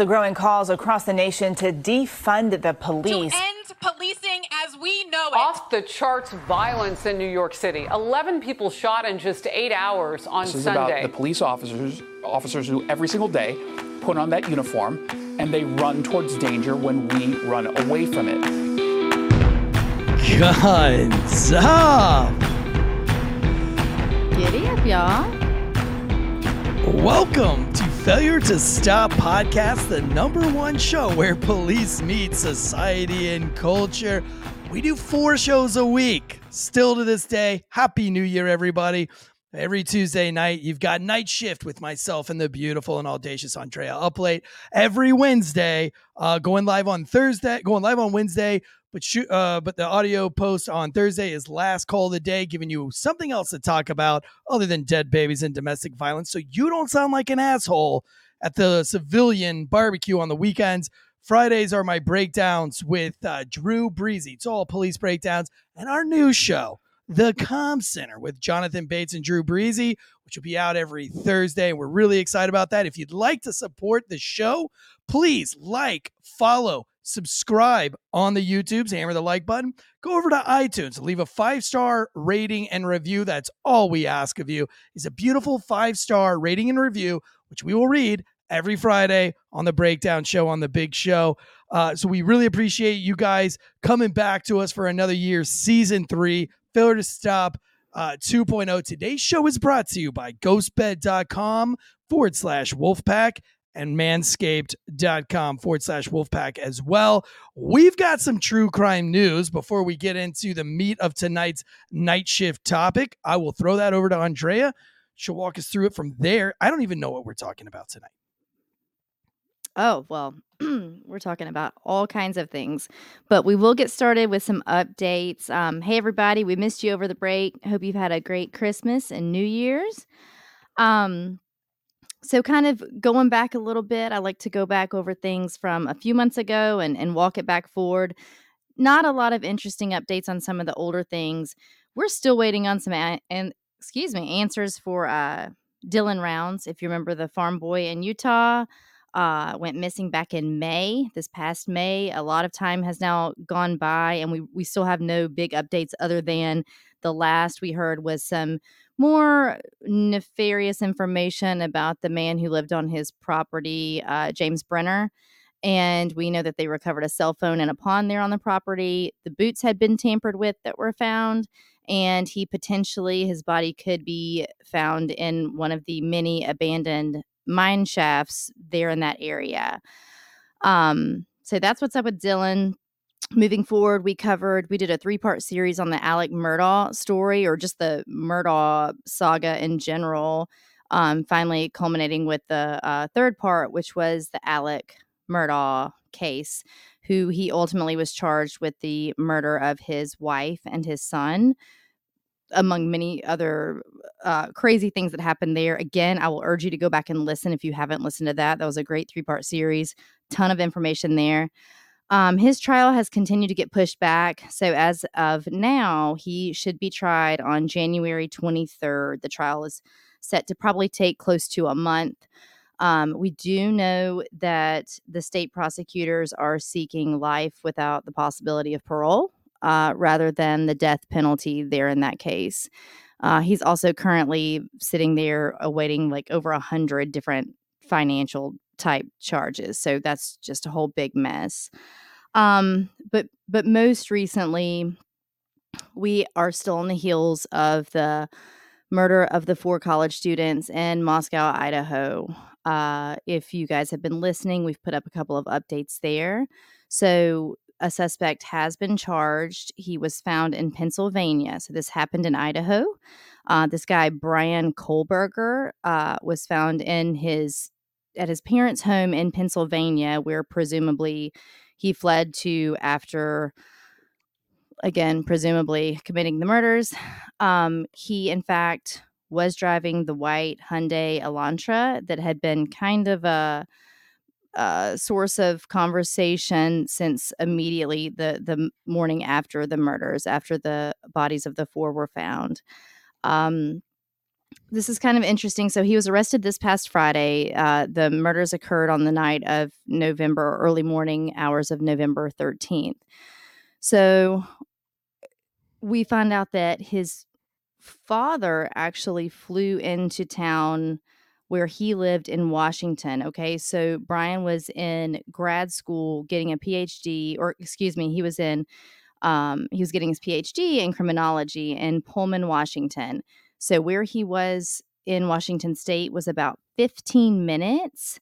The growing calls across the nation to defund the police. To end policing as we know it. Off the charts violence in New York City. 11 people shot in just 8 hours on Sunday. This is about the police officers who every single day put on that uniform and they run towards danger when we run away from it. Guns up! Giddy up, y'all. Welcome to Failure to Stop Podcast, the #1 show where police meet society and culture. We do 4 shows a week. Still to this day, Happy New Year, everybody. Every Tuesday night, you've got Night Shift with myself and the beautiful and audacious Andrea Up Late. Every Wednesday, going live on Thursday, going live on Wednesday. But the audio post on Thursday is Last Call of the Day, giving you something else to talk about other than dead babies and domestic violence, so you don't sound like an asshole at the civilian barbecue on the weekends. Fridays are my breakdowns with Drew Breezy. It's all police breakdowns. And our new show, The Com Center, with Jonathan Bates and Drew Breezy, which will be out every Thursday. We're really excited about that. If you'd like to support the show, please like, follow, subscribe on the YouTubes, hammer the like button, go over to iTunes, leave a 5-star rating and review. That's all we ask of you, is a beautiful 5-star rating and review, which we will read every Friday on the breakdown show, on the big show. So we really appreciate you guys coming back to us for another year, season 3, Failure to Stop 2.0. Today's show is brought to you by ghostbed.com/wolfpack and manscaped.com/wolfpack as well. We've got some true crime news before we get into the meat of tonight's Night Shift topic. I will throw that over to Andrea. She'll walk us through it from there. I don't even know what we're talking about tonight. Oh, well, we're talking about all kinds of things, but we will get started with some updates. Hey, everybody, we missed you over the break. Hope you've had a great Christmas and New Year's. So kind of going back a little bit, I like to go back over things from a few months ago and walk it back forward. Not a lot of interesting updates on some of the older things. We're still waiting on some answers for Dylan Rounds. If you remember, the farm boy in Utah went missing back in May, this past May. A lot of time has now gone by, and we still have no big updates other than the last we heard was some more nefarious information about the man who lived on his property, James Brenner. And we know that they recovered a cell phone and a pawn there on the property. The boots had been tampered with that were found. And he potentially, his body could be found in one of the many abandoned mine shafts there in that area. So that's what's up with Dylan. Moving forward, we did a 3-part series on the Alex Murdaugh story, or just the Murdaugh saga in general, finally culminating with the 3rd part, which was the Alex Murdaugh case, who he ultimately was charged with the murder of his wife and his son, among many other crazy things that happened there. Again, I will urge you to go back and listen if you haven't listened to that. That was a great 3-part series, ton of information there. His trial has continued to get pushed back. So as of now, he should be tried on January 23rd. The trial is set to probably take close to a month. We do know that the state prosecutors are seeking life without the possibility of parole, rather than the death penalty there in that case. He's also currently sitting there awaiting like over 100 different financial type charges. So that's just a whole big mess. But most recently, we are still on the heels of the murder of the 4 college students in Moscow, Idaho. If you guys have been listening, we've put up a couple of updates there. So a suspect has been charged. He was found in Pennsylvania. So this happened in Idaho. This guy, Bryan Kohberger, was found at his parents' home in Pennsylvania, where presumably he fled to after, again, presumably committing the murders. He, in fact, was driving the white Hyundai Elantra that had been kind of a source of conversation since immediately the morning after the murders, after the bodies of the 4 were found. This is kind of interesting. So he was arrested this past Friday. The murders occurred on the night of November, early morning hours of November 13th. So we find out that his father actually flew into town where he lived in Washington. Okay, so Bryan was in grad school getting a PhD, or excuse me, he was getting his PhD in criminology in Pullman, Washington. So where he was in Washington State was about 15 minutes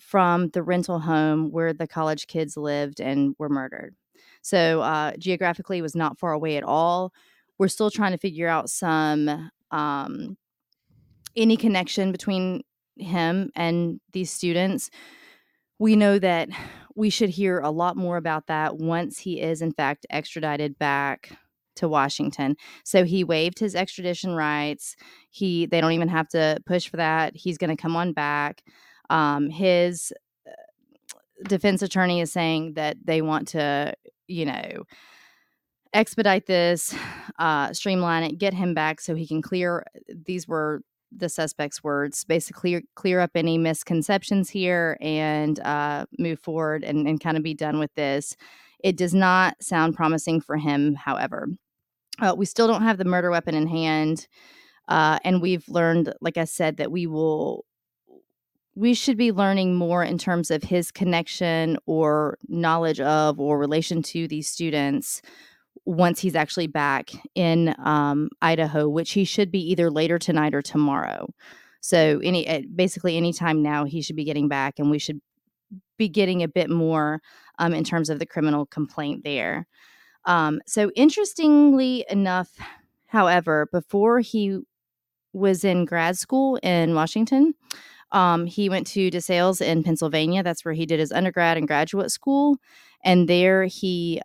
from the rental home where the college kids lived and were murdered. So geographically, it was not far away at all. We're still trying to figure out any connection between him and these students. We know that we should hear a lot more about that once he is, in fact, extradited back to Washington. So he waived his extradition rights. They don't even have to push for that. He's going to come on back. His defense attorney is saying that they want to, expedite this, streamline it, get him back so he can clear. These were the suspect's words, basically clear up any misconceptions here and move forward and kind of be done with this. It does not sound promising for him, however. We still don't have the murder weapon in hand. And we've learned, like I said, that we should be learning more in terms of his connection or knowledge of or relation to these students once he's actually back in Idaho, which he should be either later tonight or tomorrow. So basically any time now he should be getting back, and we should be getting a bit more in terms of the criminal complaint there. So interestingly enough, however, before he was in grad school in Washington, he went to DeSales in Pennsylvania. That's where he did his undergrad and graduate school. And there he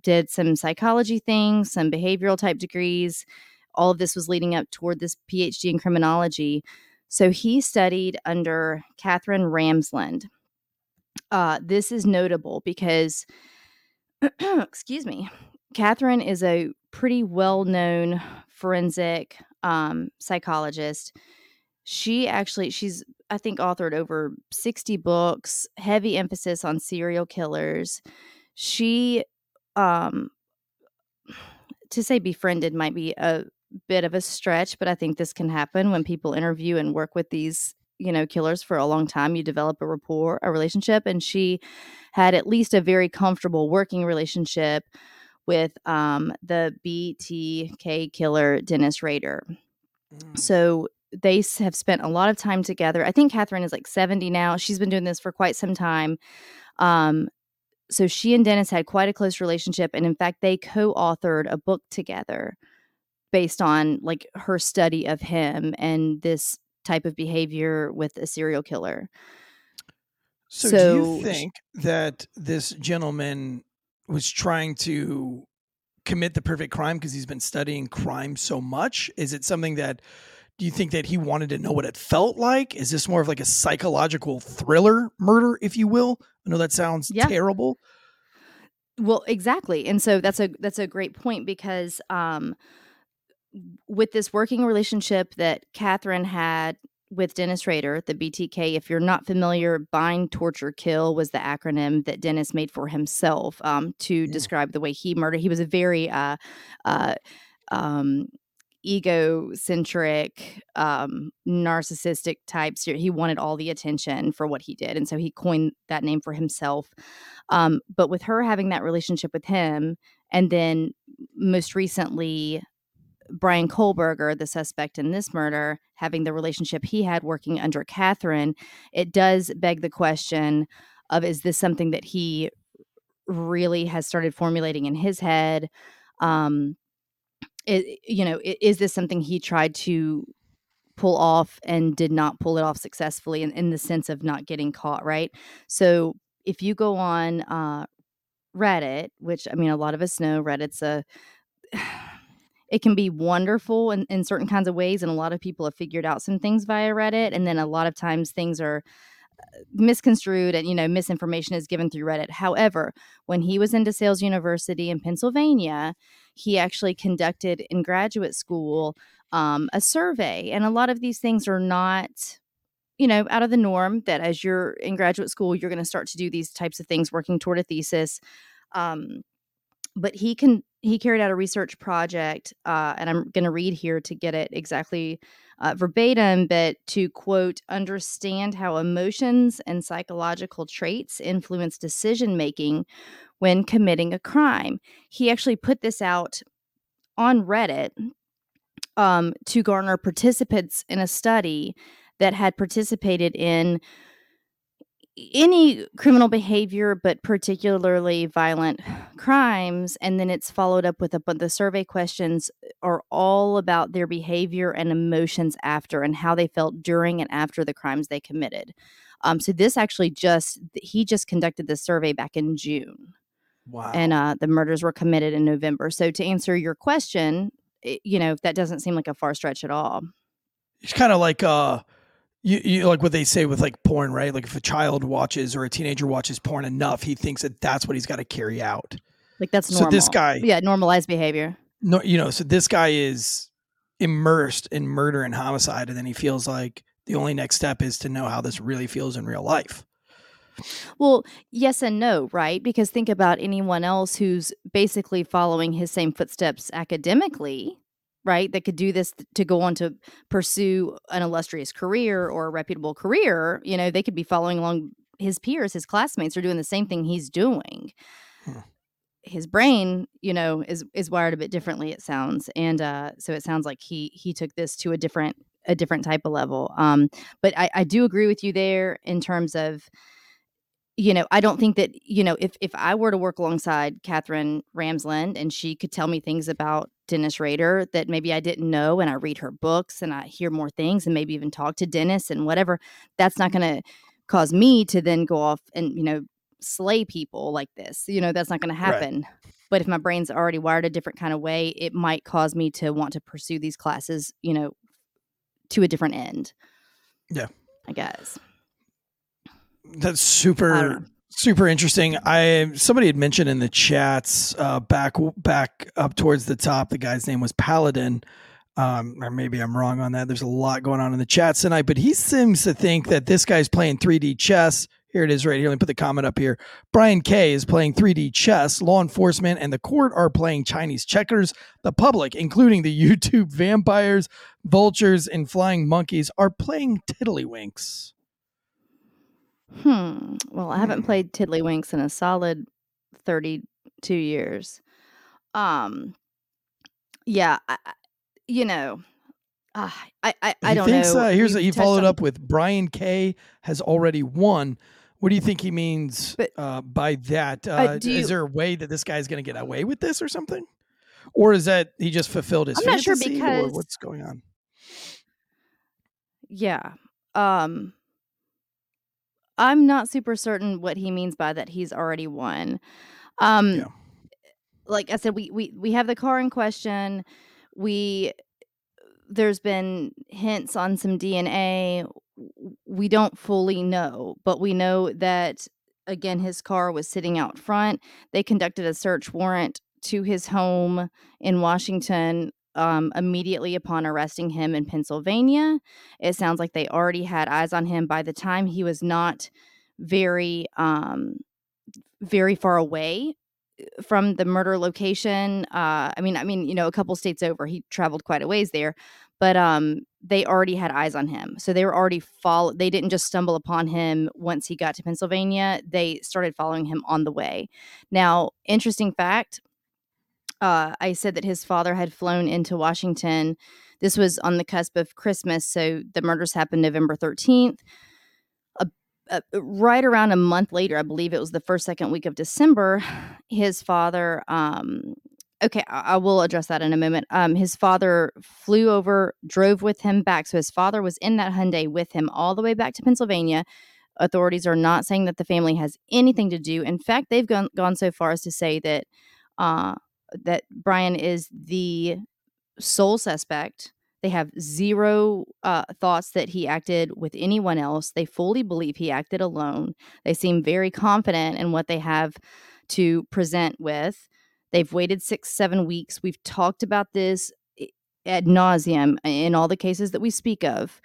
did some psychology things, some behavioral type degrees. All of this was leading up toward this PhD in criminology. So he studied under Catherine Ramsland. This is notable because, excuse me, Catherine is a pretty well-known forensic psychologist. She's, I think, authored over 60 books, heavy emphasis on serial killers. She, to say befriended might be a bit of a stretch, but I think this can happen when people interview and work with these, killers for a long time. You develop a rapport, a relationship, and she had at least a very comfortable working relationship with the BTK killer, Dennis Rader. So they have spent a lot of time together. I think Catherine is like 70 now. She's been doing this for quite some time. So she and Dennis had quite a close relationship. And in fact, they co-authored a book together based on like her study of him and this type of behavior with a serial killer. So do you think that this gentleman was trying to commit the perfect crime because he's been studying crime so much? Is it something that... Do you think that he wanted to know what it felt like? Is this more of like a psychological thriller murder, if you will? I know that sounds terrible. Well, exactly. And so that's a great point because with this working relationship that Catherine had with Dennis Rader, the BTK, if you're not familiar, bind, torture, kill was the acronym that Dennis made for himself to describe the way he murdered. He was a very egocentric, narcissistic types. He wanted all the attention for what he did. And so he coined that name for himself. But with her having that relationship with him, and then most recently, Bryan Kohberger, the suspect in this murder, having the relationship he had working under Catherine, it does beg the question of, is this something that he really has started formulating in his head? Is this something he tried to pull off and did not pull it off successfully in the sense of not getting caught, right? So if you go on Reddit, which, a lot of us know Reddit's it can be wonderful in certain kinds of ways. And a lot of people have figured out some things via Reddit. And then a lot of times things are misconstrued and, misinformation is given through Reddit. However, when he was in DeSales University in Pennsylvania, he actually conducted in graduate school a survey. And a lot of these things are not, you know, out of the norm, that as you're in graduate school, you're going to start to do these types of things working toward a thesis. But he carried out a research project, and I'm going to read here to get it exactly verbatim, but to quote, understand how emotions and psychological traits influence decision-making when committing a crime. He actually put this out on Reddit to garner participants in a study that had participated in any criminal behavior, but particularly violent crimes. And then it's followed up with the survey questions are all about their behavior and emotions after, and how they felt during and after the crimes they committed. So this actually he just conducted this survey back in June. Wow. And the murders were committed in November. So to answer your question, that doesn't seem like a far stretch at all. It's kind of like, You like what they say with like porn, right? Like if a child watches or a teenager watches porn enough, he thinks that that's what he's got to carry out. Like that's normal. So this guy, normalized behavior. No, so this guy is immersed in murder and homicide, and then he feels like the only next step is to know how this really feels in real life. Well, yes and no, right? Because think about anyone else who's basically following his same footsteps academically. Right? That could do this to go on to pursue an illustrious career or a reputable career. They could be following along his peers, his classmates are doing the same thing he's doing. Huh. His brain, is wired a bit differently, it sounds. And so it sounds like he took this to a different type of level. But I do agree with you there in terms of, I don't think that, if I were to work alongside Catherine Ramsland and she could tell me things about Dennis Rader that maybe I didn't know, and I read her books and I hear more things and maybe even talk to Dennis and whatever, that's not going to cause me to then go off and, slay people like this. That's not going to happen. Right. But if my brain's already wired a different kind of way, it might cause me to want to pursue these classes, to a different end. Yeah. I guess. That's super, super interesting. Somebody had mentioned in the chats back up towards the top, the guy's name was Paladin. Or maybe I'm wrong on that. There's a lot going on in the chats tonight, but he seems to think that this guy's playing 3D chess. Here it is right here. Let me put the comment up here. Brian K is playing 3D chess. Law enforcement and the court are playing Chinese checkers. The public, including the YouTube vampires, vultures, and flying monkeys, are playing tiddlywinks. Well, I haven't played tiddlywinks in a solid 32 years. I don't know. Here's he followed up with Brian K has already won. What do you think he means by that? Is there a way that this guy's going to get away with this or something? Or is that he just fulfilled his fantasy? I'm not sure, because what's going on? Yeah. I'm not super certain what he means by that he's already won. Yeah. Like I said, we have the car in question. There's been hints on some DNA. We don't fully know, but we know that, again, his car was sitting out front. They conducted a search warrant to his home in Washington immediately upon arresting him in Pennsylvania. It sounds like they already had eyes on him by the time. He was not very, very far away from the murder location. A couple states over, he traveled quite a ways there, but, they already had eyes on him. So they were already they didn't just stumble upon him once he got to Pennsylvania. They started following him on the way. Now, interesting fact, I said that his father had flown into Washington. This was on the cusp of Christmas, so the murders happened November 13th. Right around a month later, I believe it was the first, second week of December, his father... I will address that in a moment. His father flew over, drove with him back. So his father was in that Hyundai with him all the way back to Pennsylvania. Authorities are not saying that the family has anything to do. In fact, they've gone so far as to say that... that Brian is the sole suspect. They have zero thoughts that he acted with anyone else. They fully believe he acted alone. They seem very confident in what they have to present with. They've waited 6-7 weeks. We've talked about this ad nauseum in all the cases that we speak of.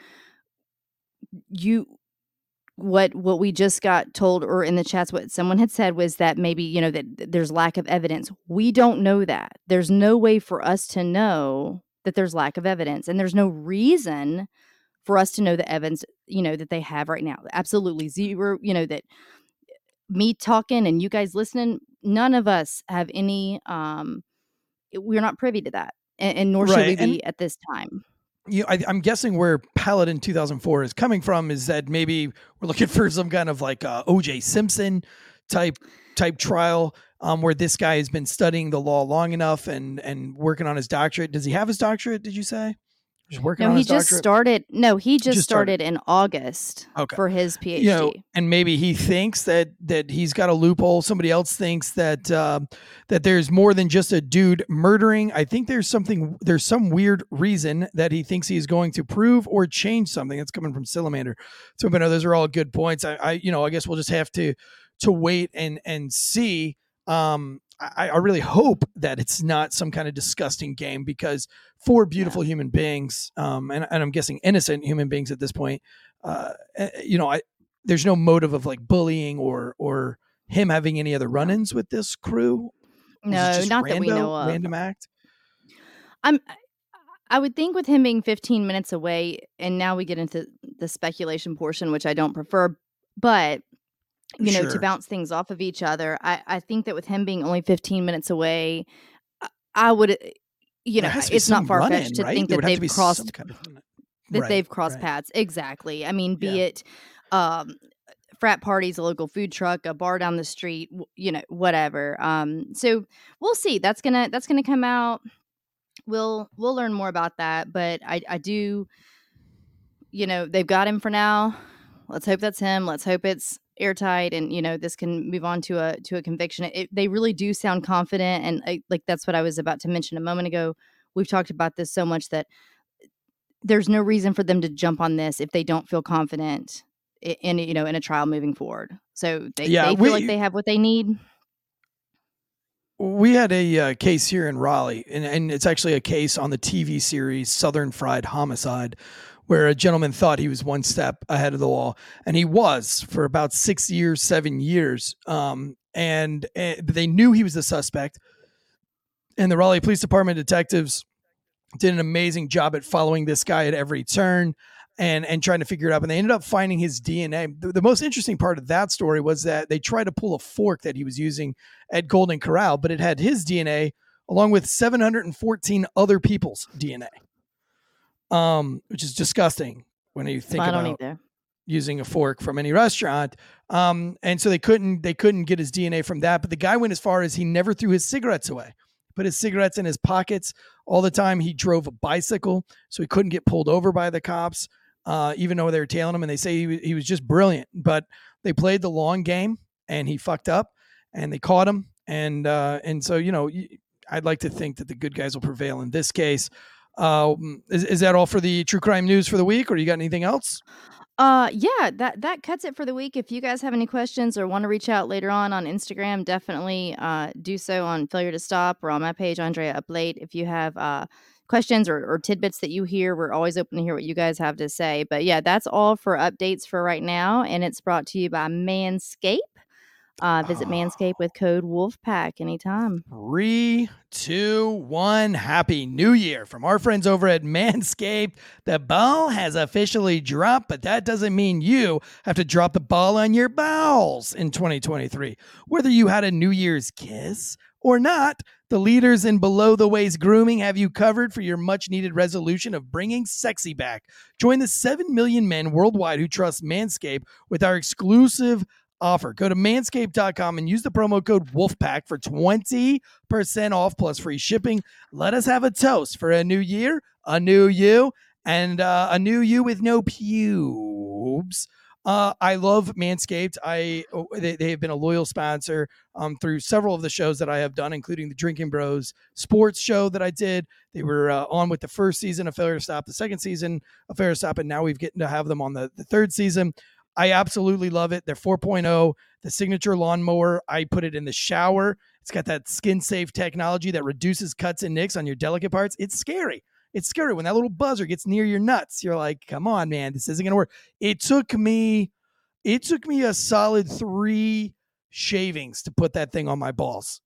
What we just got told, or in the chats, what someone had said was that maybe, you know, that there's lack of evidence. We don't know that. There's no way for us to know that there's lack of evidence, and there's no reason for us to know the evidence, you know, that they have right now. Absolutely zero. You know, that me talking and you guys listening, none of us have any. We're not privy to that, and nor should we be at this time. I'm guessing where Paladin 2004 is coming from is that maybe we're looking for some kind of like O.J. Simpson type trial where this guy has been studying the law long enough and working on his doctorate. Does he have his doctorate? Did you say? He just started in August for his PhD. You know, and maybe he thinks that he's got a loophole. Somebody else thinks that there's more than just a dude murdering. I think there's some weird reason that he thinks he's going to prove or change something. That's coming from Salamander. So, but no, those are all good points. I guess we'll just have to wait and see. I really hope that it's not some kind of disgusting game, because four beautiful human beings, and I'm guessing innocent human beings at this point, there's no motive of like bullying or him having any other run-ins with this crew. No, not that we know of. Random act. I would think with him being 15 minutes away, and now we get into the speculation portion, which I don't prefer, but you know, to bounce things off of each other. I think that with him being only 15 minutes away, I would, you know, it's not far-fetched to think that they've crossed paths. Exactly. I mean, be it frat parties, a local food truck, a bar down the street, you know, whatever. So we'll see. That's gonna come out. We'll learn more about that. But I do, you know, they've got him for now. Let's hope that's him. Let's hope it's airtight, and you know, this can move on to a conviction. They really do sound confident, and that's what I was about to mention a moment ago. We've talked about this so much that there's no reason for them to jump on this if they don't feel confident in a trial moving forward. So they feel like they have what they need. We had a case here in Raleigh, and it's actually a case on the TV series Southern Fried Homicide, where a gentleman thought he was one step ahead of the law, and he was for about 7 years. And they knew he was the suspect, and the Raleigh Police Department detectives did an amazing job at following this guy at every turn and trying to figure it out. And they ended up finding his DNA. The most interesting part of that story was that they tried to pull a fork that he was using at Golden Corral, but it had his DNA along with 714 other people's DNA. Which is disgusting when you think about using a fork from any restaurant. And so they couldn't get his DNA from that. But the guy went as far as he never threw his cigarettes away, put his cigarettes in his pockets all the time. He drove a bicycle, so he couldn't get pulled over by the cops, even though they were tailing him. And they say he was just brilliant, but they played the long game, and he fucked up, and they caught him. And so, you know, I'd like to think that the good guys will prevail in this case. Is that all for the true crime news for the week, or you got anything else? That cuts it for the week. If you guys have any questions or want to reach out later on Instagram, definitely do so on Failure to Stop or on my page, Andrea Up Late. If you have questions or tidbits that you hear, we're always open to hear what you guys have to say. But yeah, that's all for updates for right now, and it's brought to you by Manscaped. Visit Manscaped with code WOLFPACK anytime. 3, 2, 1. Happy New Year from our friends over at Manscaped. The ball has officially dropped, but that doesn't mean you have to drop the ball on your bowels in 2023. Whether you had a New Year's kiss or not, the leaders in below-the-waist grooming have you covered for your much-needed resolution of bringing sexy back. Join the 7 million men worldwide who trust Manscaped with our exclusive offer. Go to manscaped.com and use the promo code WOLFPACK for 20% off plus free shipping. Let us have a toast for a new year, a new you, and a new you with no pubes. I love Manscaped. They have been a loyal sponsor through several of the shows that I have done, including the Drinking Bros sports show that I did. They were on with the first season of Failure to Stop, the second season of Failure to Stop, and now we've gotten to have them on the third season. I absolutely love it. They're 4.0, the signature lawnmower. I put it in the shower. It's got that skin safe technology that reduces cuts and nicks on your delicate parts. It's scary. It's scary when that little buzzer gets near your nuts. You're like, come on, man, this isn't going to work. It took me a solid 3 shavings to put that thing on my balls.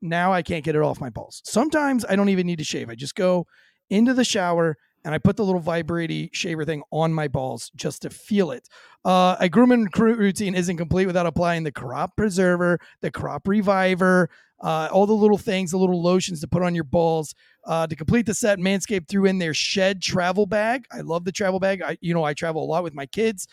Now I can't get it off my balls. Sometimes I don't even need to shave. I just go into the shower and I put the little vibrate-y shaver thing on my balls just to feel it. A grooming routine isn't complete without applying the crop preserver, the crop reviver, all the little things, the little lotions to put on your balls. To complete the set, Manscaped threw in their Shed travel bag. I love the travel bag. I travel a lot with my kids.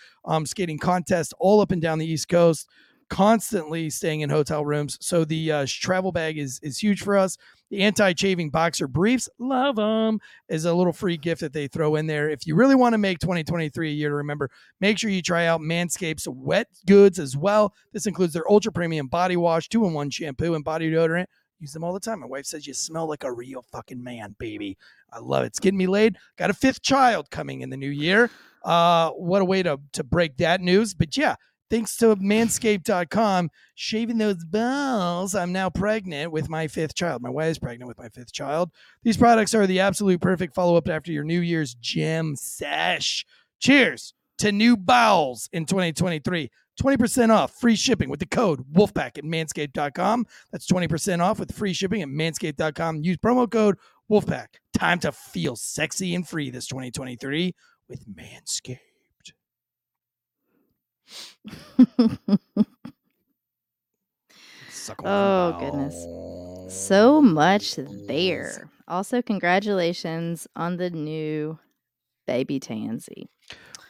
Skating contests all up and down the East Coast, constantly staying in hotel rooms. So the travel bag is huge for us. The anti-chafing boxer briefs, love them, is a little free gift that they throw in there. If you really want to make 2023 a year to remember, make sure you try out Manscaped's wet goods as well. This includes their ultra premium body wash, 2-in-1 shampoo, and body deodorant. Use them all the time. My wife says you smell like a real fucking man, baby. I love it. It's getting me laid. Got a 5th child coming in the new year. What a way to break that news. But yeah, thanks to manscaped.com, shaving those balls, I'm now pregnant with my 5th child. My wife's pregnant with my 5th child. These products are the absolute perfect follow-up after your New Year's gym sesh. Cheers to new bowels in 2023. 20% off free shipping with the code WOLFPACK at manscaped.com. That's 20% off with free shipping at manscaped.com. Use promo code WOLFPACK. Time to feel sexy and free this 2023 with Manscaped. Oh, goodness. So much there. Also, congratulations on the new baby Tansy.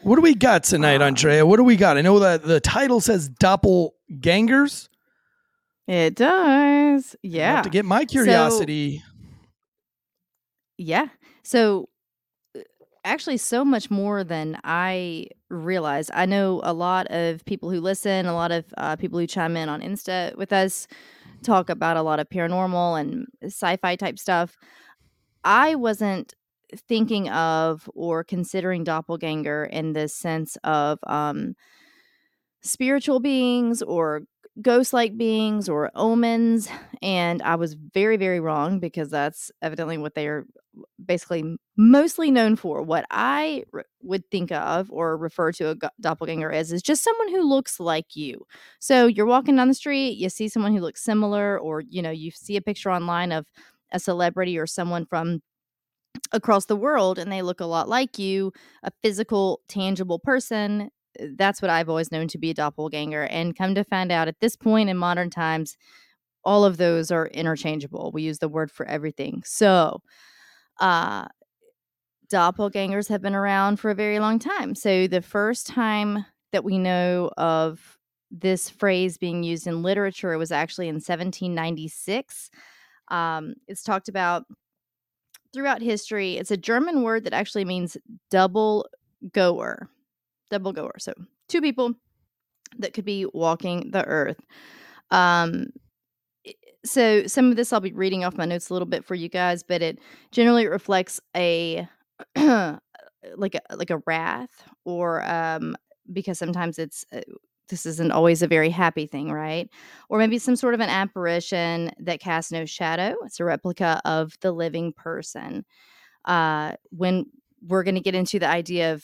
What do we got tonight, Andrea? What do we got? I know that the title says doppelgangers. It does. Yeah. I have to get my curiosity. So actually so much more than I realized. I know a lot of people who listen, a lot of people who chime in on Insta with us talk about a lot of paranormal and sci-fi type stuff. I wasn't thinking of or considering doppelganger in the sense of spiritual beings or ghost-like beings or omens. And I was very, very wrong, because that's evidently what they are basically mostly known for. What I would think of or refer to a doppelganger as is just someone who looks like you. So you're walking down the street, you see someone who looks similar, or, you know, you see a picture online of a celebrity or someone from across the world and they look a lot like you, a physical, tangible person. That's what I've always known to be a doppelganger. And come to find out at this point in modern times, all of those are interchangeable. We use the word for everything. So doppelgangers have been around for a very long time. So the first time that we know of this phrase being used in literature was actually in 1796. It's talked about throughout history. It's a German word that actually means double goer. So two people that could be walking the earth. So some of this I'll be reading off my notes a little bit for you guys, but it generally reflects a like a wrath, or because sometimes it's this isn't always a very happy thing, right? Or maybe some sort of an apparition that casts no shadow. It's a replica of the living person. When we're going to get into the idea of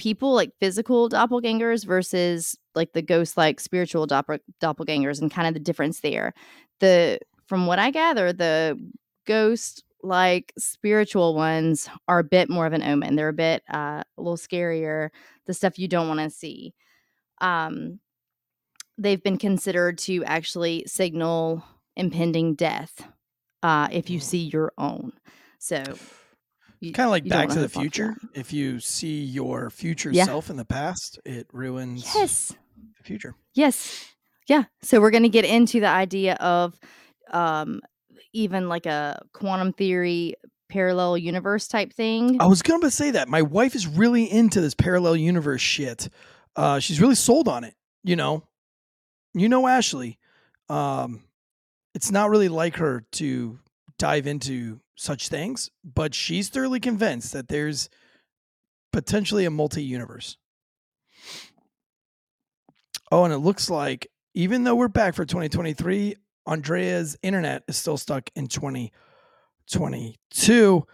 people like physical doppelgangers versus like the ghost-like spiritual doppelgangers and kind of the difference there. From what I gather, the ghost-like spiritual ones are a bit more of an omen. They're a bit a little scarier, the stuff you don't want to see. They've been considered to actually signal impending death if you see your own. So kind of like Back to the Future. If you see your future self in the past, it ruins the future. Yes. Yeah. So we're going to get into the idea of even like a quantum theory, parallel universe type thing. I was going to say that. My wife is really into this parallel universe shit. She's really sold on it. You know, Ashley, it's not really like her to dive into such things, but she's thoroughly convinced that there's potentially a multi-universe. Oh, and it looks like even though we're back for 2023, Andrea's internet is still stuck in 2022.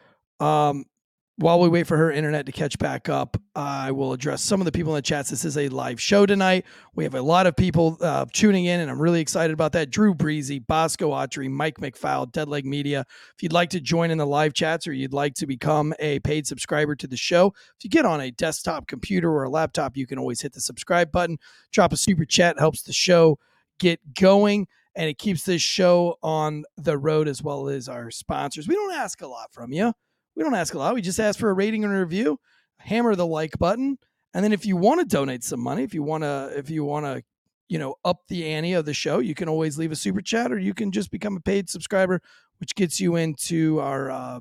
While we wait for her internet to catch back up, I will address some of the people in the chats. This is a live show tonight. We have a lot of people tuning in, and I'm really excited about that. Drew Breezy, Bosco Autry, Mike McFowle, Deadleg Media. If you'd like to join in the live chats or you'd like to become a paid subscriber to the show, if you get on a desktop computer or a laptop, you can always hit the subscribe button. Drop a super chat, helps the show get going. And it keeps this show on the road as well as our sponsors. We don't ask a lot from you. We don't ask a lot. We just ask for a rating and a review. Hammer the like button. And then if you want to donate some money, if you want to, you know, up the ante of the show, you can always leave a super chat or you can just become a paid subscriber, which gets you into our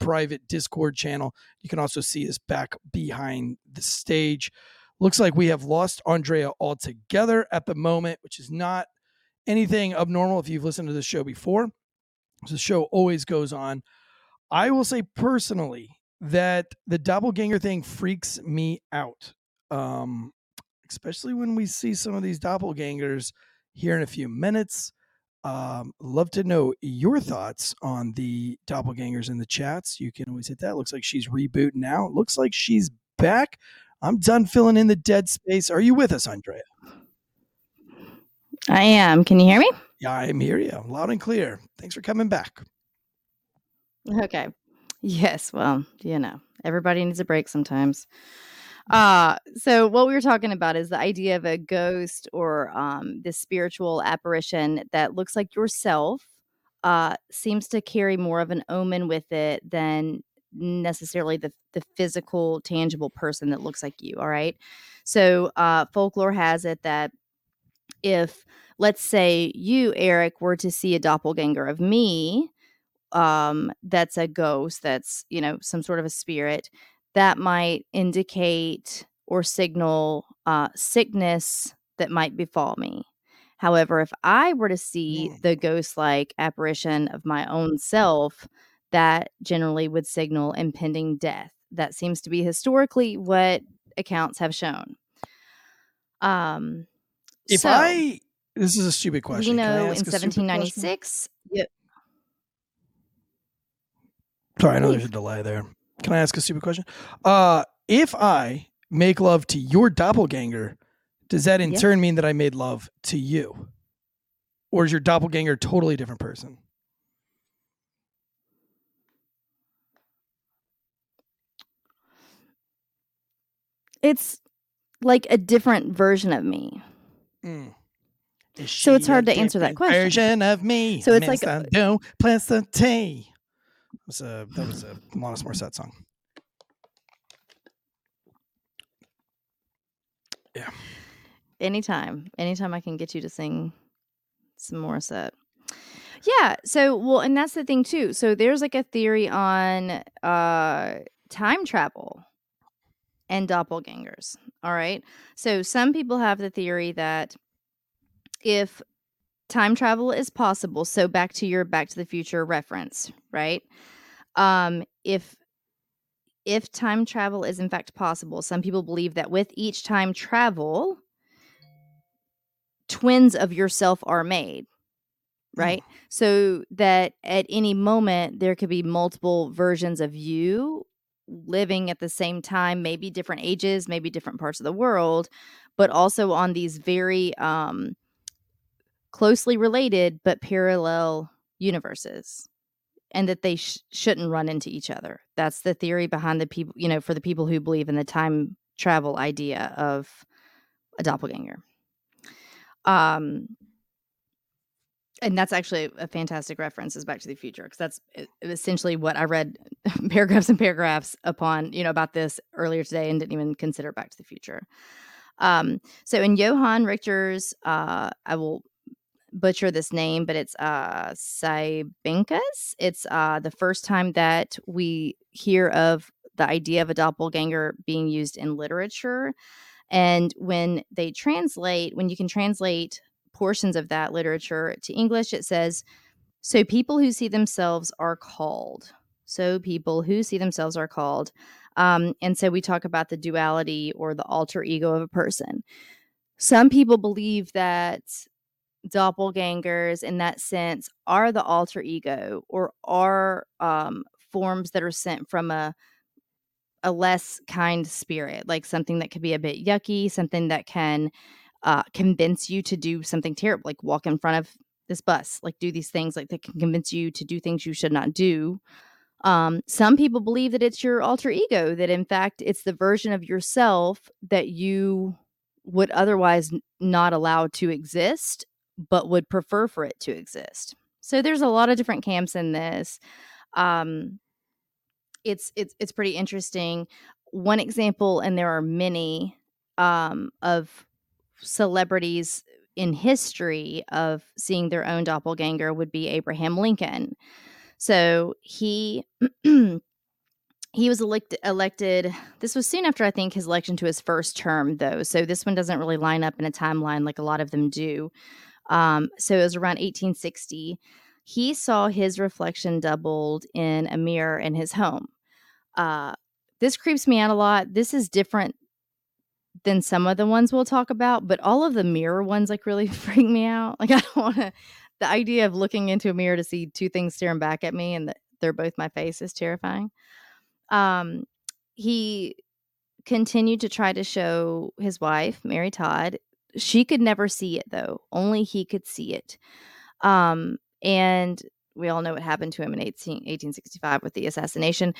private Discord channel. You can also see us back behind the stage. Looks like we have lost Andrea altogether at the moment, which is not anything abnormal if you've listened to this show before. The show always goes on. I will say personally that the doppelganger thing freaks me out, especially when we see some of these doppelgangers here in a few minutes. Love to know your thoughts on the doppelgangers in the chats. You can always hit that. Looks like she's rebooting now. Looks like she's back. I'm done filling in the dead space. Are you with us, Andrea? I am. Can you hear me? Yeah, I am here. Yeah, loud and clear. Thanks for coming back. Okay. Yes. Well, you know, everybody needs a break sometimes. So what we were talking about is the idea of a ghost or this spiritual apparition that looks like yourself, seems to carry more of an omen with it than necessarily the physical, tangible person that looks like you. All right. So folklore has it that if, let's say, you, Eric, were to see a doppelganger of me, that's a ghost, that's, you know, some sort of a spirit, that might indicate or signal sickness that might befall me. However, if I were to see the ghost-like apparition of my own self, that generally would signal impending death. That seems to be historically what accounts have shown. This is a stupid question. You know, in 1796. Yep. Sorry, I know there's a delay there. Can I ask a stupid question? If I make love to your doppelganger, does that in turn mean that I made love to you? Or is your doppelganger a totally different person? It's like a different version of me. Mm. So it's hard to answer that question. Version of me. So it's like no plus the tea. That was a Alanis Morissette song. Yeah. Anytime I can get you to sing some Morissette. Yeah. So and that's the thing too. So there's like a theory on time travel and doppelgangers. All right. So some people have the theory that if time travel is possible, so back to your Back to the Future reference, right? If time travel is in fact possible, some people believe that with each time travel, twins of yourself are made, right? Mm. So that at any moment there could be multiple versions of you living at the same time, maybe different ages, maybe different parts of the world, but also on these very closely related but parallel universes, and that they shouldn't run into each other. That's the theory behind the people, you know, for the people who believe in the time travel idea of a doppelganger. And that's actually a fantastic reference is Back to the Future, because that's essentially what I read paragraphs and paragraphs upon, you know, about this earlier today and didn't even consider Back to the Future. So in Johann Richter's, I will butcher this name, but it's Siebenkas. It's the first time that we hear of the idea of a doppelganger being used in literature. And when you can translate portions of that literature to English, it says, so people who see themselves are called. And so we talk about the duality or the alter ego of a person. Some people believe that doppelgangers in that sense are the alter ego or are forms that are sent from a less kind spirit, like something that could be a bit yucky, something that can convince you to do something terrible, like walk in front of this bus, like do these things, like that can convince you to do things you should not do. Some people believe that it's your alter ego, that in fact, it's the version of yourself that you would otherwise not allow to exist, but would prefer for it to exist. So there's a lot of different camps in this. It's pretty interesting. One example, and there are many, of celebrities in history of seeing their own doppelganger would be Abraham Lincoln. So he was elected. This was soon after, I think, his election to his first term, though. So this one doesn't really line up in a timeline like a lot of them do. So it was around 1860. He saw his reflection doubled in a mirror in his home. This creeps me out a lot. This is different than some of the ones we'll talk about, but all of the mirror ones like really freak me out. Like I don't want to. The idea of looking into a mirror to see two things staring back at me and that they're both my face is terrifying. He continued to try to show his wife, Mary Todd. She could never see it, though. Only he could see it. And we all know what happened to him in 1865 with the assassination.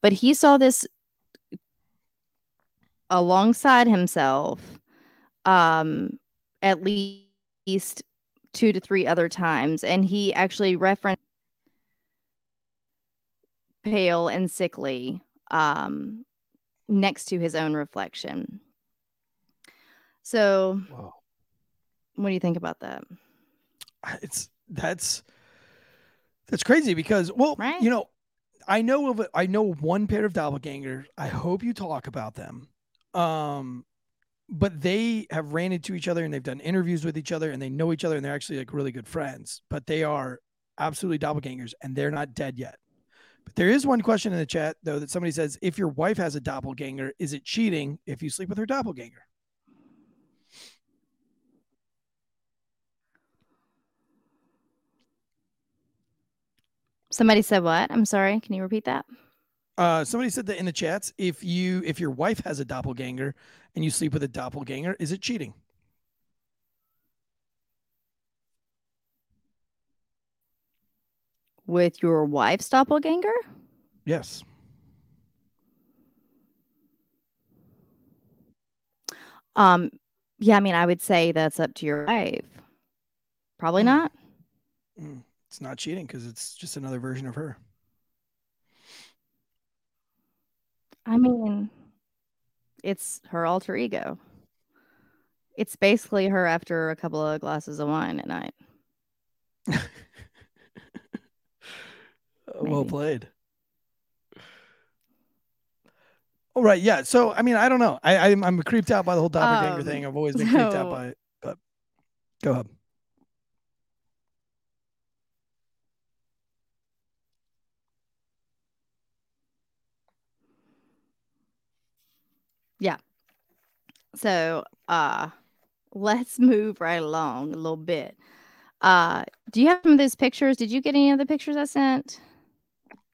But he saw this alongside himself at least 2 to 3 other times, and he actually referenced pale and sickly next to his own reflection. So wow. What do you think about that? That's crazy because, well, right? You know, I know one pair of doppelgangers. I hope you talk about them. But they have ran into each other and they've done interviews with each other and they know each other and they're actually like really good friends, but they are absolutely doppelgangers and they're not dead yet. But there is one question in the chat though, that somebody says, if your wife has a doppelganger, is it cheating if you sleep with her doppelganger? Somebody said what? I'm sorry. Can you repeat that? Somebody said that in the chats, if your wife has a doppelganger and you sleep with a doppelganger, is it cheating? With your wife's doppelganger? Yes. Yeah, I mean, I would say that's up to your wife. Probably not. It's not cheating because it's just another version of her. I mean, it's her alter ego. It's basically her after a couple of glasses of wine at night. Well played. All right. Yeah. So, I mean, I don't know. I'm creeped out by the whole doppelganger thing. I've always been creeped out by it. But go ahead. Yeah. So let's move right along a little bit. Do you have some of those pictures? Did you get any of the pictures I sent?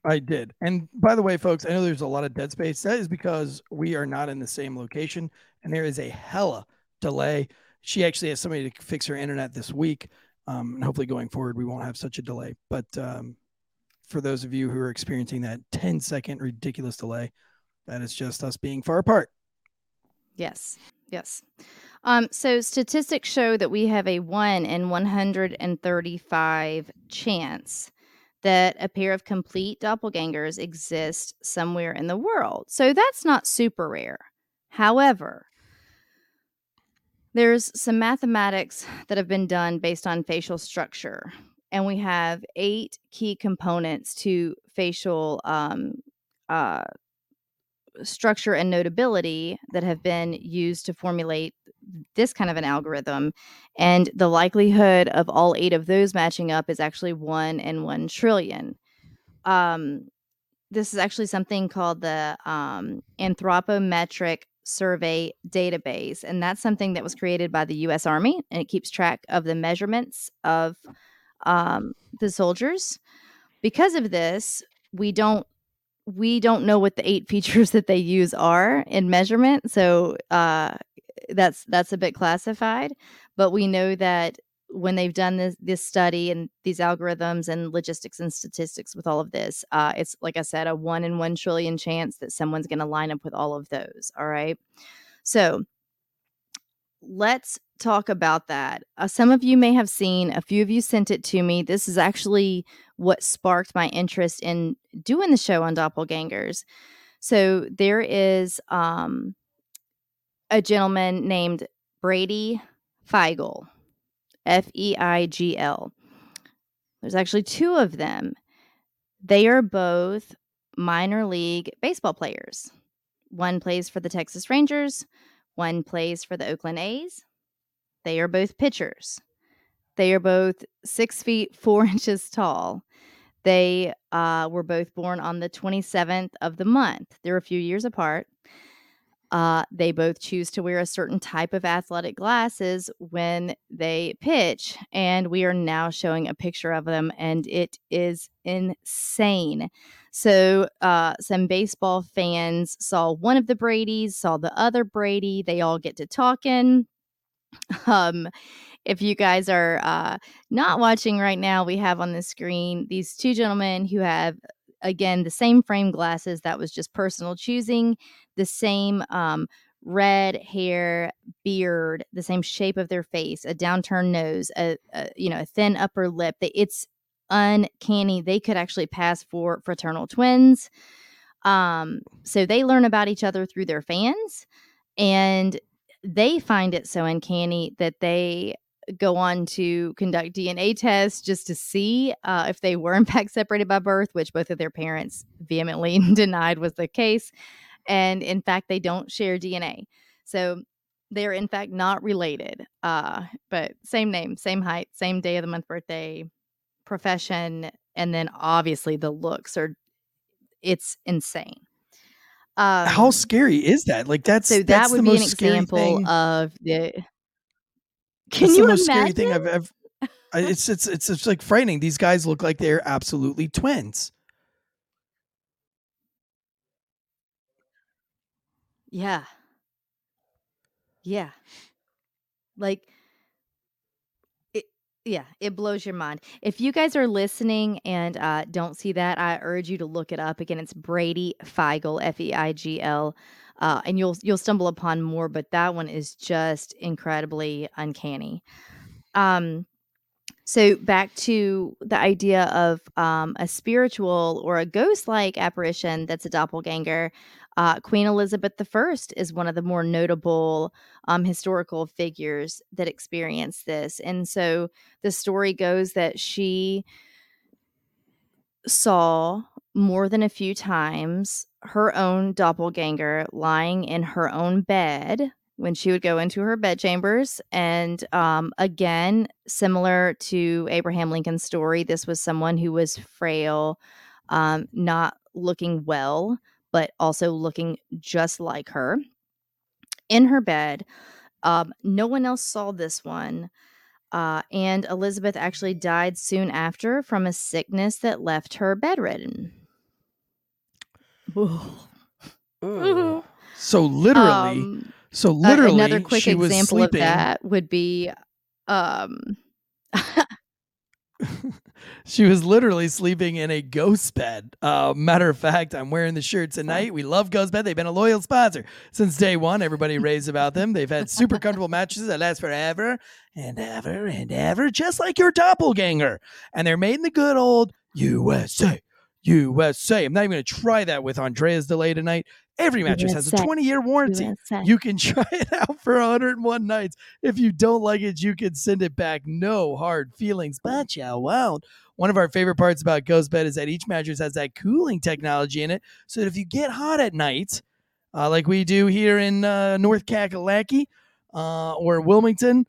I did. And by the way, folks, I know there's a lot of dead space. That is because we are not in the same location and there is a hella delay. She actually has somebody to fix her internet this week. And hopefully going forward, we won't have such a delay. But for those of you who are experiencing that 10-second ridiculous delay, that is just us being far apart. Yes. Yes. So statistics show that we have a 1 in 135 chance that a pair of complete doppelgangers exist somewhere in the world. So that's not super rare. However, there's some mathematics that have been done based on facial structure. And we have 8 key components to facial structure and notability that have been used to formulate this kind of an algorithm. And the likelihood of all 8 of those matching up is actually 1 in 1 trillion. This is actually something called the Anthropometric Survey Database. And that's something that was created by the U.S. Army. And it keeps track of the measurements of the soldiers. Because of this, we don't know what the 8 features that they use are in measurement. So that's a bit classified, but we know that when they've done this study and these algorithms and logistics and statistics with all of this, it's, like I said, a 1 in 1 trillion chance that someone's going to line up with all of those. All right. So let's talk about that. Some of you may have seen, a few of you sent it to me. This is actually what sparked my interest in doing the show on doppelgangers. So there is a gentleman named Brady Feigl. Feigl. There's actually 2 of them. They are both minor league baseball players. One plays for the Texas Rangers. One plays for the Oakland A's. They are both pitchers. They are both 6 feet 4 inches tall. They were both born on the 27th of the month. They're a few years apart. They both choose to wear a certain type of athletic glasses when they pitch. And we are now showing a picture of them, and it is insane. So some baseball fans saw one of the Bradys, saw the other Brady. They all get to talking. If you guys are not watching right now, we have on the screen these 2 gentlemen who have, again, the same frame glasses. That was just personal choosing. The same red hair, beard, the same shape of their face, a downturned nose, a thin upper lip. It's uncanny. They could actually pass for fraternal twins. So they learn about each other through their fans, and they find it so uncanny that they go on to conduct DNA tests just to see if they were in fact separated by birth, which both of their parents vehemently denied was the case. And in fact, they don't share DNA. So they're in fact not related, but same name, same height, same day of the month birthday, profession. And then obviously the looks it's insane. How scary is that? Like that's the most scary thing. Can you imagine? That's the most scary thing I've ever. It's like frightening. These guys look like they're absolutely twins. Yeah. Yeah. Like it blows your mind. If you guys are listening and don't see that, I urge you to look it up. Again, it's Brady Feigl, Feigl, and you'll stumble upon more, but that one is just incredibly uncanny. So back to the idea of a spiritual or a ghost-like apparition that's a doppelganger. Queen Elizabeth I is one of the more notable historical figures that experienced this. And so the story goes that she saw more than a few times her own doppelganger lying in her own bed when she would go into her bedchambers. And again, similar to Abraham Lincoln's story, this was someone who was frail, not looking well, but also looking just like her in her bed. No one else saw this one. And Elizabeth actually died soon after from a sickness that left her bedridden. Ooh. Ooh. So literally, another quick example of that would be, she was literally sleeping in a ghost bed. Matter of fact, I'm wearing the shirt tonight. We love Ghost Bed. They've been a loyal sponsor since day one. Everybody raves about them. They've had super comfortable mattresses that last forever and ever and ever, just like your doppelganger. And they're made in the good old USA. I'm not even going to try that with Andrea's delay tonight. Every mattress has a 20-year warranty. You can try it out for 101 nights. If you don't like it, you can send it back. No hard feelings, but you won't. One of our favorite parts about Ghostbed is that each mattress has that cooling technology in it, so that if you get hot at night, like we do here in North Kakalaki or Wilmington,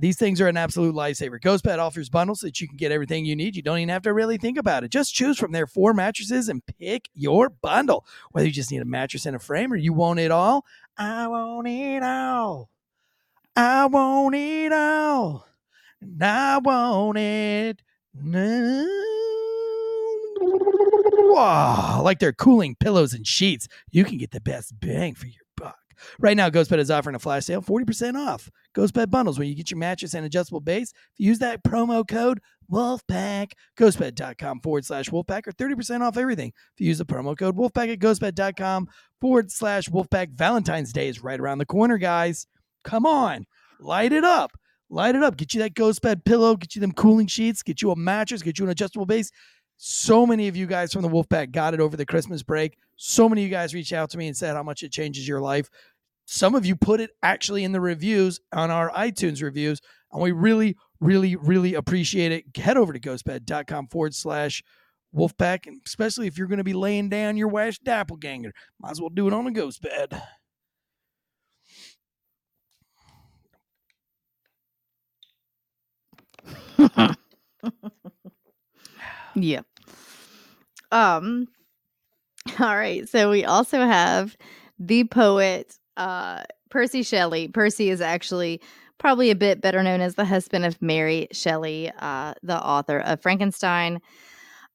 these things are an absolute lifesaver. Ghostbed offers bundles that you can get everything you need. You don't even have to really think about it. Just choose from their 4 mattresses and pick your bundle. Whether you just need a mattress and a frame or you want it all, I want it all. And I want it now. Whoa, like they're cooling pillows and sheets. You can get the best bang for your buck. Right now, Ghostbed is offering a flash sale, 40% off Ghostbed bundles, where you get your mattress and adjustable base. If you use that promo code Wolfpack, ghostbed.com/Wolfpack, or 30% off everything. If you use the promo code Wolfpack at ghostbed.com/Wolfpack, Valentine's Day is right around the corner, guys. Come on, light it up. Light it up. Get you that Ghostbed pillow. Get you them cooling sheets. Get you a mattress. Get you an adjustable base. So many of you guys from the Wolfpack got it over the Christmas break. So many of you guys reached out to me and said how much it changes your life. Some of you put it actually in the reviews on our iTunes reviews, and we really, really, really appreciate it. Head over to ghostbed.com/Wolfpack, and especially if you're going to be laying down your Wash Doppelganger, might as well do it on a ghost bed. Yeah. All right. So we also have the poet, Percy Shelley. Percy is actually probably a bit better known as the husband of Mary Shelley, the author of Frankenstein.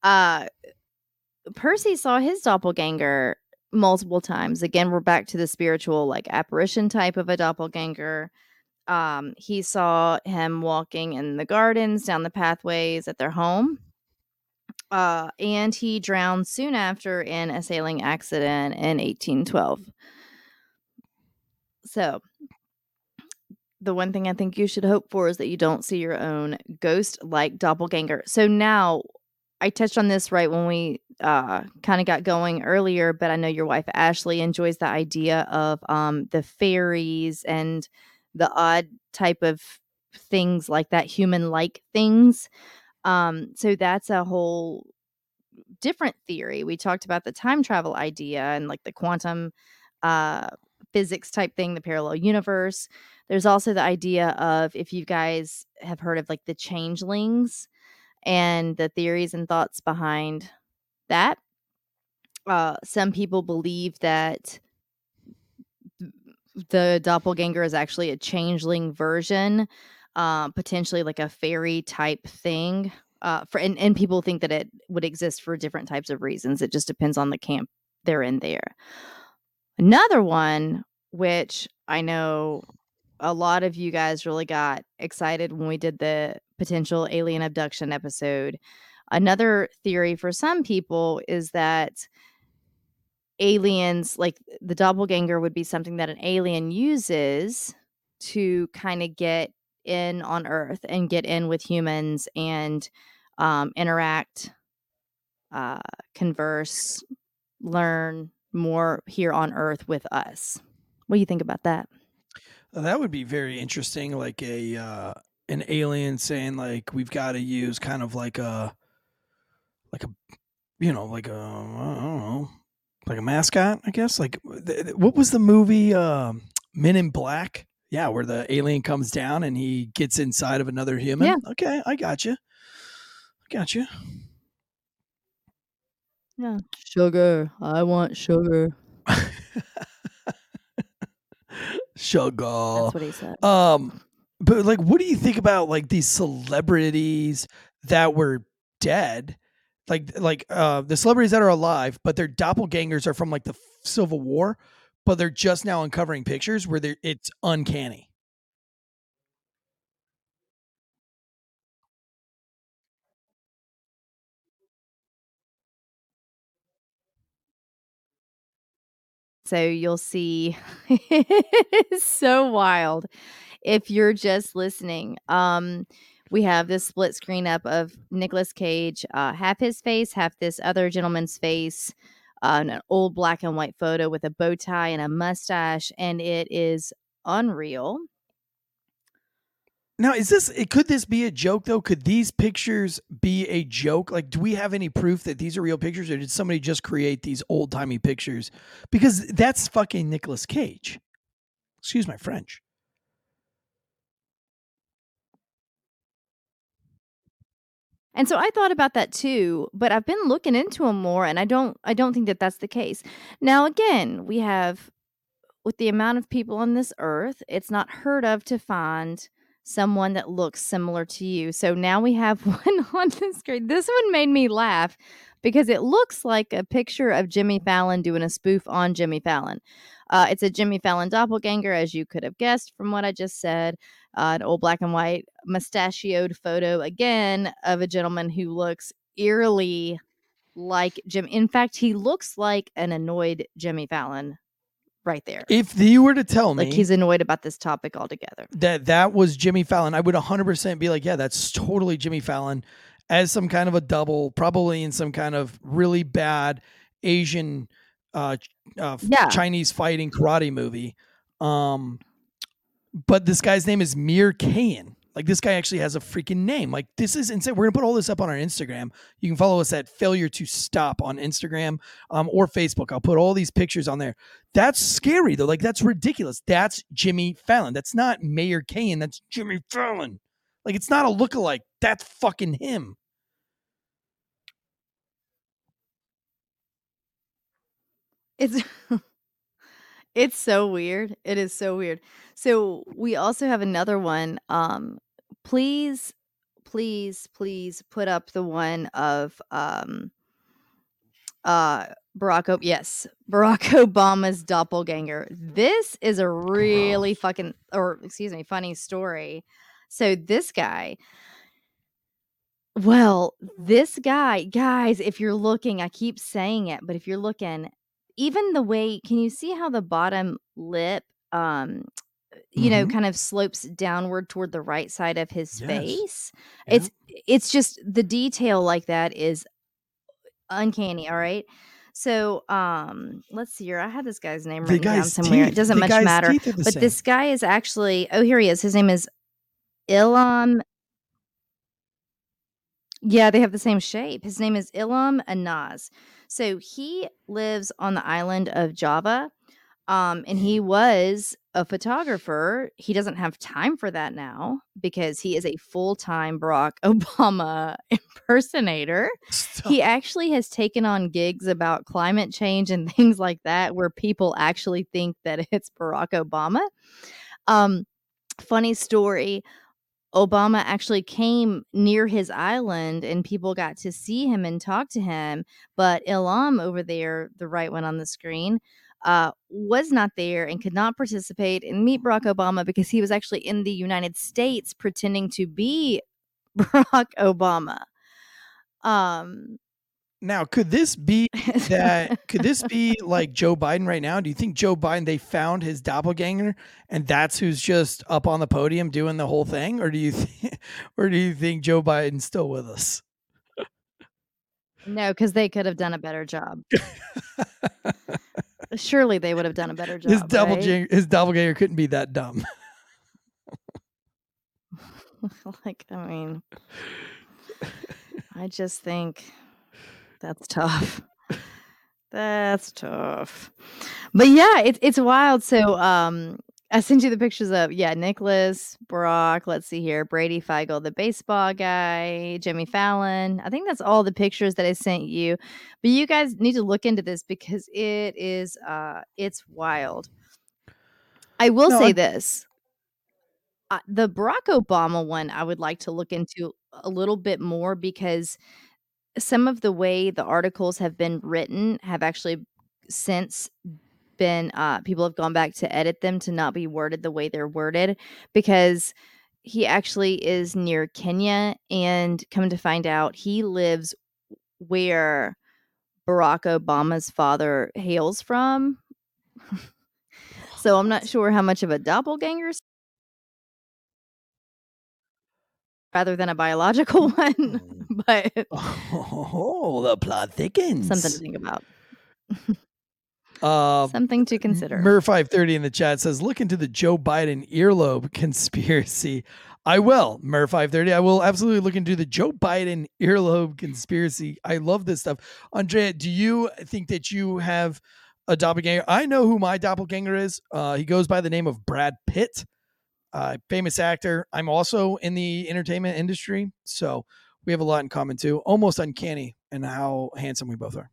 Percy saw his doppelganger multiple times. Again, we're back to the spiritual, like, apparition type of a doppelganger. He saw him walking in the gardens, down the pathways at their home. And he drowned soon after in a sailing accident in 1812. So the one thing I think you should hope for is that you don't see your own ghost-like doppelganger. So now, I touched on this right when we kind of got going earlier, but I know your wife Ashley enjoys the idea of the fairies and the odd type of things like that, human-like things. So that's a whole different theory. We talked about the time travel idea and like the quantum physics type thing, the parallel universe. There's also the idea of, if you guys have heard of, like, the changelings and the theories and thoughts behind that. Some people believe that the doppelganger is actually a changeling version, potentially like a fairy type thing, and people think that it would exist for different types of reasons. It just depends on the camp they're in there. Another one, which I know a lot of you guys really got excited when we did the potential alien abduction episode. Another theory for some people is that aliens, like the doppelganger, would be something that an alien uses to kind of get in on Earth and get in with humans and interact, converse, learn more here on Earth with us. What do you think about that? That would be very interesting, like a an alien saying, like, we've got to use kind of like a, you know, like a, I don't know, like a mascot, I guess. Like, what was the movie Men in Black? Yeah, where the alien comes down and he gets inside of another human. Yeah. Okay, I got you. Yeah. Sugar. I want sugar. Sugar. That's what he said. But, like, what do you think about, like, these celebrities that were dead? Like the celebrities that are alive, but their doppelgangers are from, like, the Civil War. But they're just now uncovering pictures where it's uncanny. So you'll see, it's so wild. If you're just listening, we have this split screen up of Nicolas Cage, half his face, half this other gentleman's face. An old black and white photo with a bow tie and a mustache, and it is unreal. Now, could this be a joke, though? Could these pictures be a joke? Like, do we have any proof that these are real pictures, or did somebody just create these old-timey pictures? Because that's fucking Nicolas Cage. Excuse my French. And so I thought about that too, but I've been looking into them more, and I don't think that that's the case. Now, again, we have, with the amount of people on this earth, it's not heard of to find someone that looks similar to you. So now we have one on the screen. This one made me laugh because it looks like a picture of Jimmy Fallon doing a spoof on Jimmy Fallon. It's a Jimmy Fallon doppelganger, as you could have guessed from what I just said. An old black and white mustachioed photo, again, of a gentleman who looks eerily like Jim. In fact, he looks like an annoyed Jimmy Fallon right there. If you were to tell me, like, he's annoyed about this topic altogether, that was Jimmy Fallon, I would 100% be like, yeah, that's totally Jimmy Fallon as some kind of a double, probably in some kind of really bad Asian Chinese fighting karate movie. But this guy's name is Mir Kayan. Like, this guy actually has a freaking name. Like, this is insane. We're going to put all this up on our Instagram. You can follow us at Failure to Stop on Instagram or Facebook. I'll put all these pictures on there. That's scary, though. Like, that's ridiculous. That's Jimmy Fallon. That's not Mayor Kayan. That's Jimmy Fallon. Like, it's not a lookalike. That's fucking him. It's so weird. It is so weird. So we also have another one. Please put up the one of Barack Obama's doppelganger. This is a really funny story. So this guy, guys, if you're looking, I keep saying it, but if you're looking, even the way, can you see how the bottom lip, you know, kind of slopes downward toward the right side of his face? Yeah. It's just the detail like that is uncanny. All right. So let's see here. I have this guy's name written down somewhere. It doesn't much matter. But this guy is actually, here he is. His name is Ilham. Yeah, they have the same shape. His name is Ilham Anaz. So he lives on the island of Java, and he was a photographer. He doesn't have time for that now because he is a full-time Barack Obama impersonator. Stop. He actually has taken on gigs about climate change and things like that where people actually think that it's Barack Obama. Funny story. Obama actually came near his island and people got to see him and talk to him. But Ilham over there, the right one on the screen, was not there and could not participate and meet Barack Obama because he was actually in the United States pretending to be Barack Obama. Now, could this be that? Could this be like Joe Biden right now? Do you think Joe Biden, they found his doppelganger and that's who's just up on the podium doing the whole thing? Or do you think Joe Biden's still with us? No, because they could have done a better job. Surely they would have done a better job. His doppelganger couldn't be that dumb. Like, I mean, I just think that's tough. That's tough. But yeah, it's wild. So I sent you the pictures of, Nicolas, Barack, let's see here, Brady Feigl, the baseball guy, Jimmy Fallon. I think that's all the pictures that I sent you. But you guys need to look into this because it is, it's wild. I will say this. The Barack Obama one, I would like to look into a little bit more because some of the way the articles have been written have actually since been, people have gone back to edit them to not be worded the way they're worded because he actually is near Kenya and come to find out he lives where Barack Obama's father hails from. So I'm not sure how much of a doppelganger rather than a biological one, but the plot thickens. Something to think about. Something to consider. Mir 530 in the chat says, "Look into the Joe Biden earlobe conspiracy." I will, Mir 530. I will absolutely look into the Joe Biden earlobe conspiracy. I love this stuff. Andrea, do you think that you have a doppelganger? I know who my doppelganger is. He goes by the name of Brad Pitt. Famous actor. I'm also in the entertainment industry, so we have a lot in common too. Almost uncanny in how handsome we both are.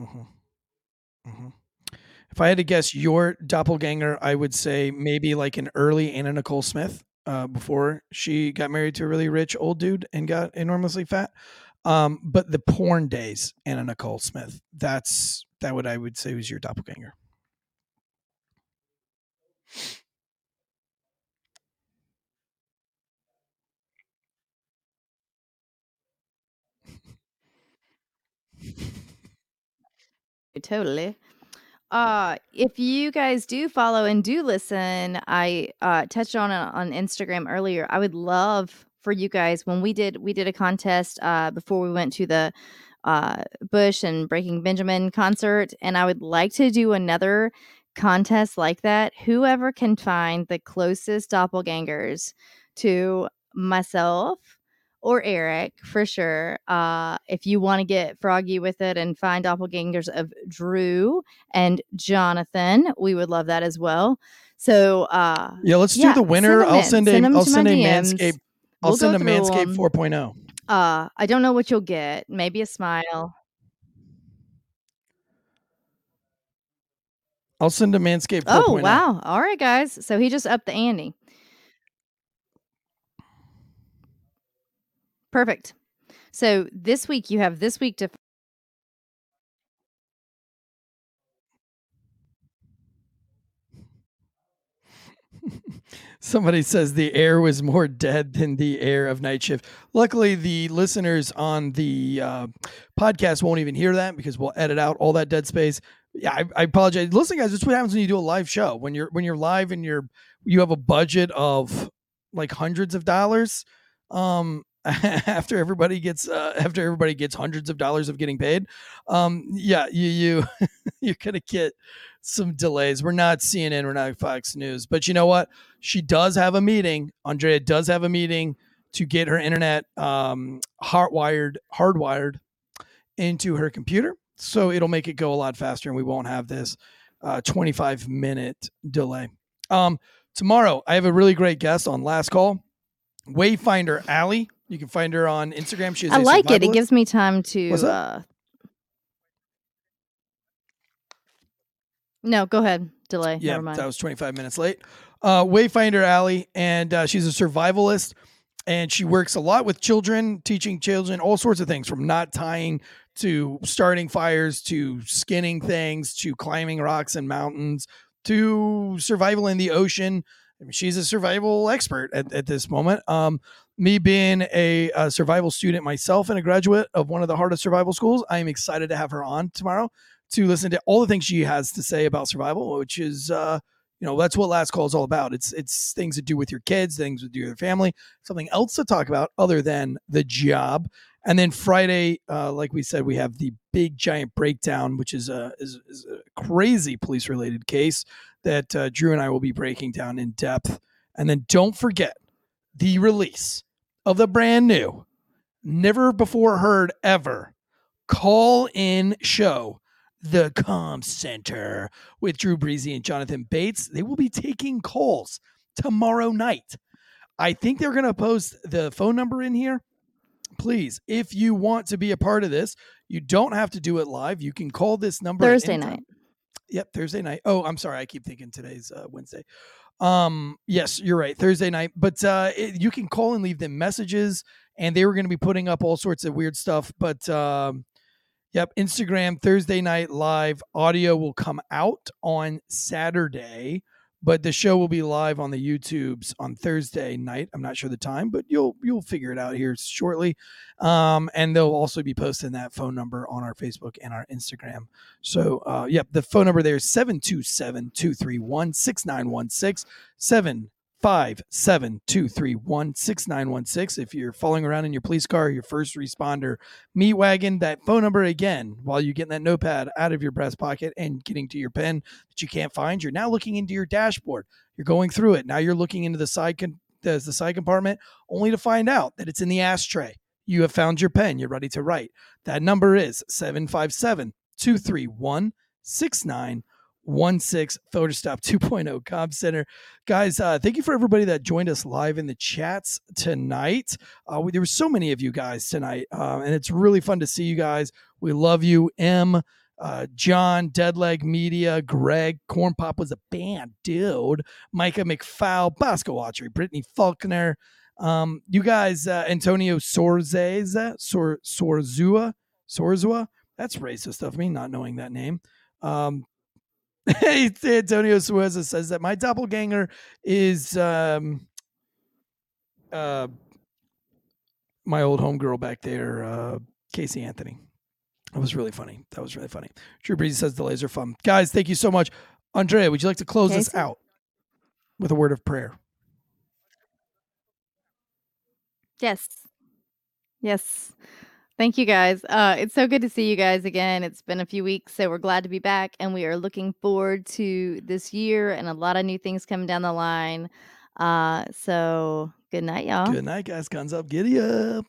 Mm-hmm. Mm-hmm. If I had to guess your doppelganger, I would say maybe like an early Anna Nicole Smith before she got married to a really rich old dude and got enormously fat. But the porn days, Anna Nicole Smith, I would say was your doppelganger. Totally. If you guys do follow and do listen, I touched on Instagram earlier. I would love for you guys, when we did a contest before we went to the Bush and Breaking Benjamin concert, and I would like to do another contest like that. Whoever can find the closest doppelgangers to myself or Eric, for sure. If you want to get froggy with it and find doppelgangers of Drew and Jonathan, we would love that as well. So let's do the winner. I'll send a Manscaped 4.0. I don't know what you'll get. Maybe a smile. I'll send a Manscaped 4.0. Oh, wow. All right, guys. So he just upped the ante. Perfect. So this week, you have this week to... Somebody says the air was more dead than the air of Night Shift. Luckily, the listeners on the podcast won't even hear that because we'll edit out all that dead space. Yeah, I apologize. Listen, guys, it's what happens when you do a live show. When you're live and you have a budget of like hundreds of dollars. After everybody gets hundreds of dollars of getting paid, you're gonna get some delays. We're not CNN, we're not Fox News, but you know what? She does have a meeting. Andrea does have a meeting to get her internet hardwired into her computer, so it'll make it go a lot faster, and we won't have this 25-minute delay. Tomorrow, I have a really great guest on Last Call. Wayfinder Allie. You can find her on Instagram. She is I like it. It gives me time to. No, go ahead. Delay. Yeah, never mind. That was 25 minutes late. Wayfinder Allie, and she's a survivalist, and she works a lot with children, teaching children all sorts of things, from not tying to starting fires to skinning things to climbing rocks and mountains to survival in the ocean. I mean, she's a survival expert at this moment. Me being a survival student myself and a graduate of one of the hardest survival schools, I am excited to have her on tomorrow to listen to all the things she has to say about survival, which is, that's what Last Call is all about. It's things to do with your kids, things to do with your family, something else to talk about other than the job. And then Friday, like we said, we have the big giant breakdown, which is a crazy police related case that Drew and I will be breaking down in depth. And then don't forget the release of the brand new, never before heard ever call in show, The Com Center, with Drew Breezy and Jonathan Bates. They will be taking calls tomorrow night. I think they're going to post the phone number in here. Please, if you want to be a part of this, you don't have to do it live. You can call this number Thursday night. Yep, Thursday night. Oh, I'm sorry. I keep thinking today's Wednesday. Yes, you're right. Thursday night. But you can call and leave them messages, and they were going to be putting up all sorts of weird stuff. But Instagram, Thursday night live. Audio will come out on Saturday, but the show will be live on the YouTubes on Thursday night. I'm not sure the time, but you'll figure it out here shortly. And they'll also be posting that phone number on our Facebook and our Instagram. So, the phone number there is 727-231-6916, 757-231-6916. If you're following around in your police car, your first responder meat wagon, that phone number again, while you're getting that notepad out of your breast pocket and getting to your pen that you can't find, you're now looking into your dashboard. You're going through it. Now you're looking into the side compartment, only to find out that it's in the ashtray. You have found your pen. You're ready to write. That number is 757-231-6916. 16 Failure to Stop 2.0 Com Center. Guys, thank you for everybody that joined us live in the chats tonight. There were so many of you guys tonight, and it's really fun to see you guys. We love you, M. John, Deadleg Media, Greg, Corn Pop was a band, dude. Micah McFowl, Bosco Autry, Brittany Faulkner. You guys, Antonio Sorzua. That's racist of me, not knowing that name. Antonio Sueza says that my doppelganger is my old homegirl back there, Casey Anthony. That was really funny. Drew Breezy says the laser fun. Guys, thank you so much. Andrea, would you like to close us out with a word of prayer? Yes. Thank you, guys. It's so good to see you guys again. It's been a few weeks, so we're glad to be back, and we are looking forward to this year and a lot of new things coming down the line. So good night, y'all. Good night, guys. Guns up. Giddy up.